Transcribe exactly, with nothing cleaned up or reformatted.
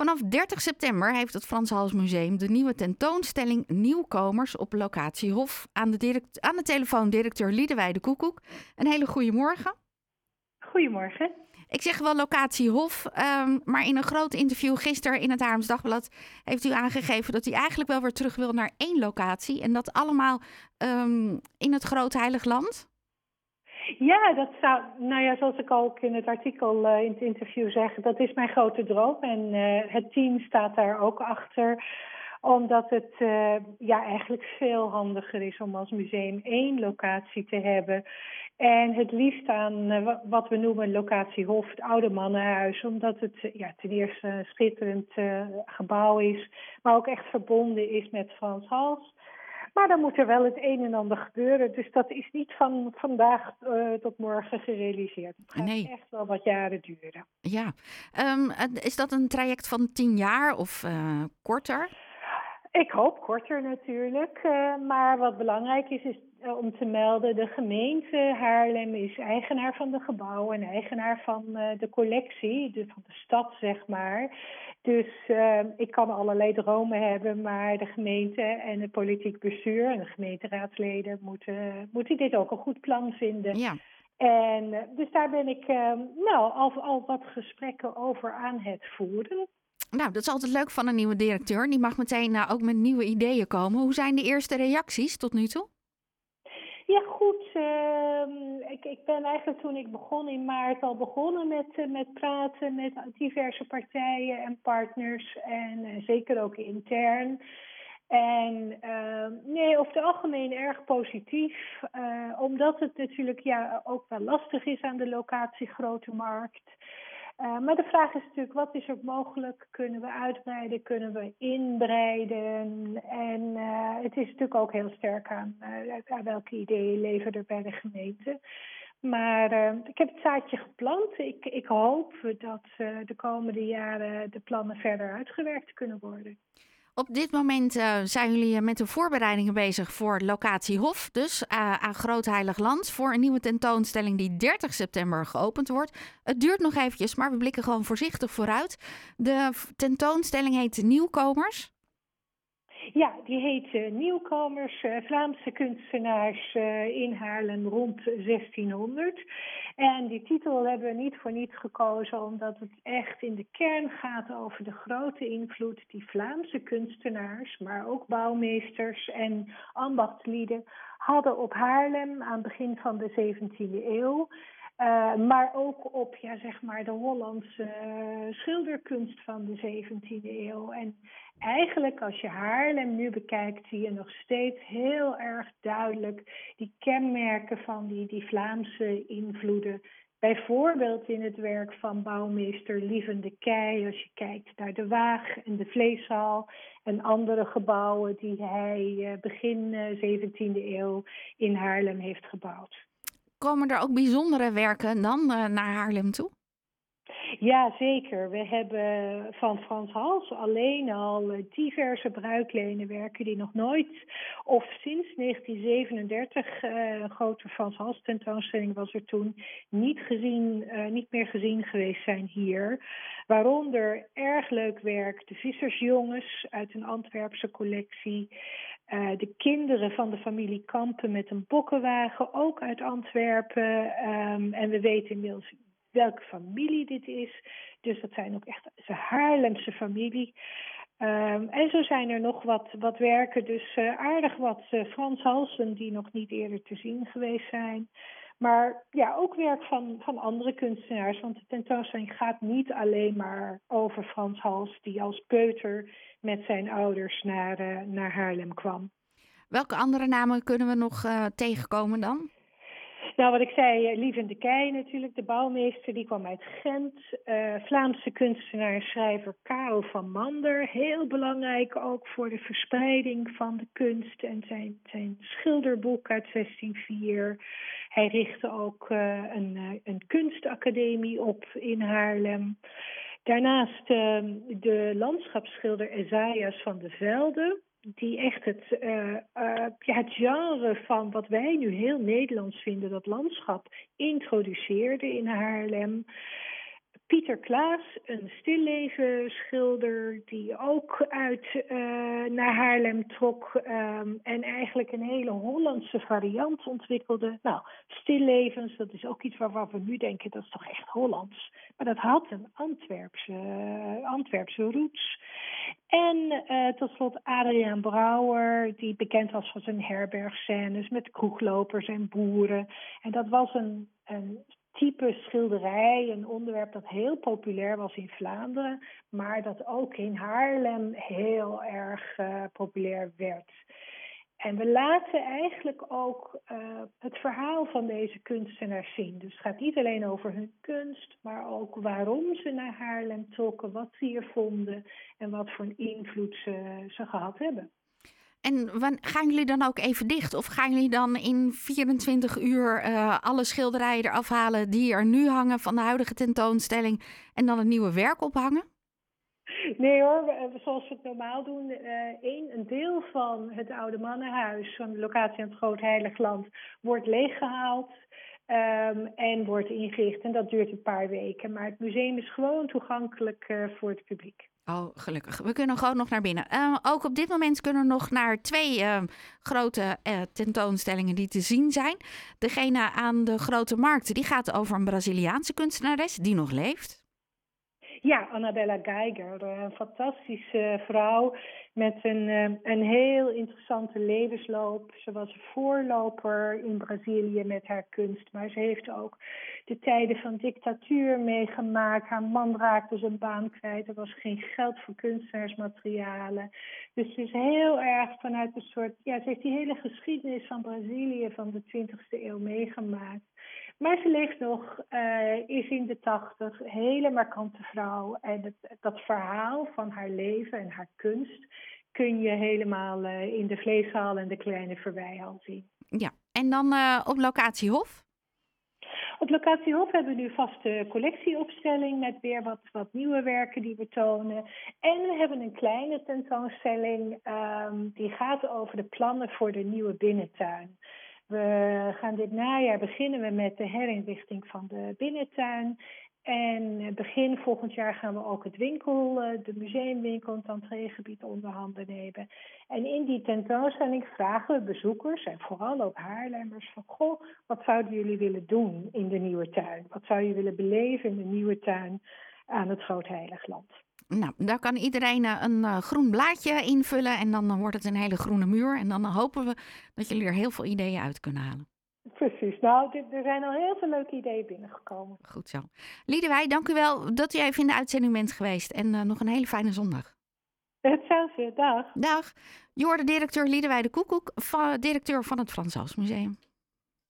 Vanaf dertig september heeft het Frans Hals Museum de nieuwe tentoonstelling Nieuwkomers op locatie Hof. Aan de, direct- aan de telefoon directeur Liedewijde Koekoek. Een hele goede morgen. Goedemorgen. Ik zeg wel locatie Hof, um, maar in een groot interview gisteren in het Haarlems Dagblad heeft u aangegeven dat u eigenlijk wel weer terug wil naar één locatie. En dat allemaal um, in het Groot Heiligland. Ja, dat zou, nou ja, zoals ik ook in het artikel uh, in het interview zeg, dat is mijn grote droom. En uh, het team staat daar ook achter, omdat het uh, ja, eigenlijk veel handiger is om als museum één locatie te hebben. En het liefst aan uh, wat we noemen locatie Hof, het Oude Mannenhuis, omdat het uh, ja, ten eerste een schitterend uh, gebouw is, maar ook echt verbonden is met Frans Hals. Maar dan moet er wel het een en ander gebeuren. Dus dat is niet van vandaag uh, tot morgen gerealiseerd. Het gaat nee. echt wel wat jaren duren. Ja. Um, is dat een traject van tien jaar of uh, korter? Ik hoop korter natuurlijk. Uh, maar wat belangrijk is, is uh, om te melden... de gemeente Haarlem is eigenaar van de gebouwen en eigenaar van uh, de collectie. Dus van de stad, zeg maar. Dus uh, ik kan allerlei dromen hebben, maar de gemeente en het politiek bestuur en de gemeenteraadsleden moeten, moeten dit ook een goed plan vinden. Ja. En dus daar ben ik uh, nou, al, al wat gesprekken over aan het voeren. Nou, dat is altijd leuk van een nieuwe directeur. Die mag meteen uh, ook met nieuwe ideeën komen. Hoe zijn de eerste reacties tot nu toe? Ja, goed. Uh, ik, ik ben eigenlijk toen ik begon in maart al begonnen met, uh, met praten met diverse partijen en partners. En uh, zeker ook intern. En uh, nee, over het algemeen erg positief. Uh, omdat het natuurlijk ja, ook wel lastig is aan de locatie Grote Markt. Uh, maar de vraag is natuurlijk, wat is er mogelijk? Kunnen we uitbreiden? Kunnen we inbreiden? En uh, het is natuurlijk ook heel sterk aan, uh, aan welke ideeën leven er bij de gemeente. Maar uh, ik heb het zaadje geplant. Ik, ik hoop dat uh, de komende jaren de plannen verder uitgewerkt kunnen worden. Op dit moment uh, zijn jullie met de voorbereidingen bezig voor locatie Hof, dus uh, aan Groot Heiligland, voor een nieuwe tentoonstelling die dertig september geopend wordt. Het duurt nog eventjes, maar we blikken gewoon voorzichtig vooruit. De tentoonstelling heet Nieuwkomers. Ja, die heet uh, Nieuwkomers, uh, Vlaamse kunstenaars uh, in Haarlem rond zestienhonderd. En die titel hebben we niet voor niets gekozen, omdat het echt in de kern gaat over de grote invloed die Vlaamse kunstenaars, maar ook bouwmeesters en ambachtslieden hadden op Haarlem aan het begin van de zeventiende eeuw. Uh, maar ook op ja, zeg maar de Hollandse uh, schilderkunst van de zeventiende eeuw. En eigenlijk als je Haarlem nu bekijkt, zie je nog steeds heel erg duidelijk die kenmerken van die, die Vlaamse invloeden. Bijvoorbeeld in het werk van bouwmeester Lieven de Key, als je kijkt naar de Waag en de Vleeshal en andere gebouwen die hij begin zeventiende eeuw in Haarlem heeft gebouwd. Komen er ook bijzondere werken dan uh, naar Haarlem toe? Ja, zeker. We hebben van Frans Hals alleen al diverse bruiklenenwerken die nog nooit of sinds negentien zevenendertig, uh, grote Frans Hals tentoonstelling was er toen, niet, gezien, uh, niet meer gezien geweest zijn hier. Waaronder erg leuk werk de vissersjongens uit een Antwerpse collectie. Uh, de kinderen van de familie Kampen met een bokkenwagen, ook uit Antwerpen. Um, en we weten inmiddels welke familie dit is. Dus dat zijn ook echt de Haarlemse familie. Um, en zo zijn er nog wat, wat werken. Dus uh, aardig wat uh, Frans Halsen die nog niet eerder te zien geweest zijn. Maar ja, ook werk van, van andere kunstenaars. Want de tentoonstelling gaat niet alleen maar over Frans Hals, die als peuter met zijn ouders naar, uh, naar Haarlem kwam. Welke andere namen kunnen we nog uh, tegenkomen dan? Nou, wat ik zei, Lieven de Key natuurlijk, de bouwmeester, die kwam uit Gent. Uh, Vlaamse kunstenaar en schrijver Karel van Mander. Heel belangrijk ook voor de verspreiding van de kunst en zijn, zijn schilderboek uit zestienvier. Hij richtte ook uh, een, een kunstacademie op in Haarlem. Daarnaast uh, de landschapsschilder Esaias van de Velde, die echt het, uh, uh, ja, het genre van wat wij nu heel Nederlands vinden, dat landschap, introduceerde in Haarlem. Pieter Claes, een stilleven schilder die ook uit uh, naar Haarlem trok um, en eigenlijk een hele Hollandse variant ontwikkelde. Nou, stillevens, dat is ook iets waarvan we nu denken, dat is toch echt Hollands. Maar dat had een Antwerpse, uh, Antwerpse roots. En uh, tot slot Adriaen Brouwer, die bekend was van zijn herbergscènes met kroeglopers en boeren. En dat was een... een type schilderij, een onderwerp dat heel populair was in Vlaanderen, maar dat ook in Haarlem heel erg uh, populair werd. En we laten eigenlijk ook uh, het verhaal van deze kunstenaars zien. Dus het gaat niet alleen over hun kunst, maar ook waarom ze naar Haarlem trokken, wat ze hier vonden en wat voor een invloed ze, ze gehad hebben. En gaan jullie dan ook even dicht? Of gaan jullie dan in vierentwintig uur uh, alle schilderijen eraf halen die er nu hangen van de huidige tentoonstelling en dan het nieuwe werk ophangen? Nee hoor, zoals we het normaal doen. Uh, een deel van het Oude Mannenhuis, van de locatie aan het Groot Heiligland, wordt leeggehaald. Um, en wordt ingericht. En dat duurt een paar weken. Maar het museum is gewoon toegankelijk uh, voor het publiek. Oh, gelukkig. We kunnen gewoon nog naar binnen. Uh, ook op dit moment kunnen we nog naar twee uh, grote uh, tentoonstellingen die te zien zijn. Degene aan de Grote Markt, die gaat over een Braziliaanse kunstenares die nog leeft. Ja, Annabella Geiger. Een fantastische vrouw met een, een heel interessante levensloop. Ze was een voorloper in Brazilië met haar kunst. Maar ze heeft ook de tijden van dictatuur meegemaakt. Haar man raakte zijn baan kwijt. Er was geen geld voor kunstenaarsmaterialen. Dus ze is heel erg vanuit een soort... Ja, ze heeft die hele geschiedenis van Brazilië van de twintigste eeuw meegemaakt. Maar ze leeft nog, uh, is in de tachtig, hele markante vrouw. En het, dat verhaal van haar leven en haar kunst kun je helemaal uh, in de Vleeshal en de Kleine Verwijhal zien. Ja, en dan uh, op locatie Hof? Op locatie Hof hebben we nu vaste collectieopstelling met weer wat, wat nieuwe werken die we tonen. En we hebben een kleine tentoonstelling um, die gaat over de plannen voor de nieuwe binnentuin. We gaan dit najaar beginnen we met de herinrichting van de binnentuin. En begin volgend jaar gaan we ook het winkel, de museumwinkel, het entreegebied onder handen nemen. En in die tentoonstelling vragen we bezoekers en vooral ook Haarlemmers van... Goh, wat zouden jullie willen doen in de nieuwe tuin? Wat zou je willen beleven in de nieuwe tuin aan het Groot Heiligland? Nou, daar kan iedereen een uh, groen blaadje invullen en dan wordt het een hele groene muur. En dan hopen we dat jullie er heel veel ideeën uit kunnen halen. Precies. Nou, dit, er zijn al heel veel leuke ideeën binnengekomen. Goed zo. Liedewijde, dank u wel dat u even in de uitzending bent geweest. En uh, nog een hele fijne zondag. Hetzelfde, dag. Dag. Je hoorde directeur Liedewijde Koekoek, va- directeur van het Frans Hals Museum.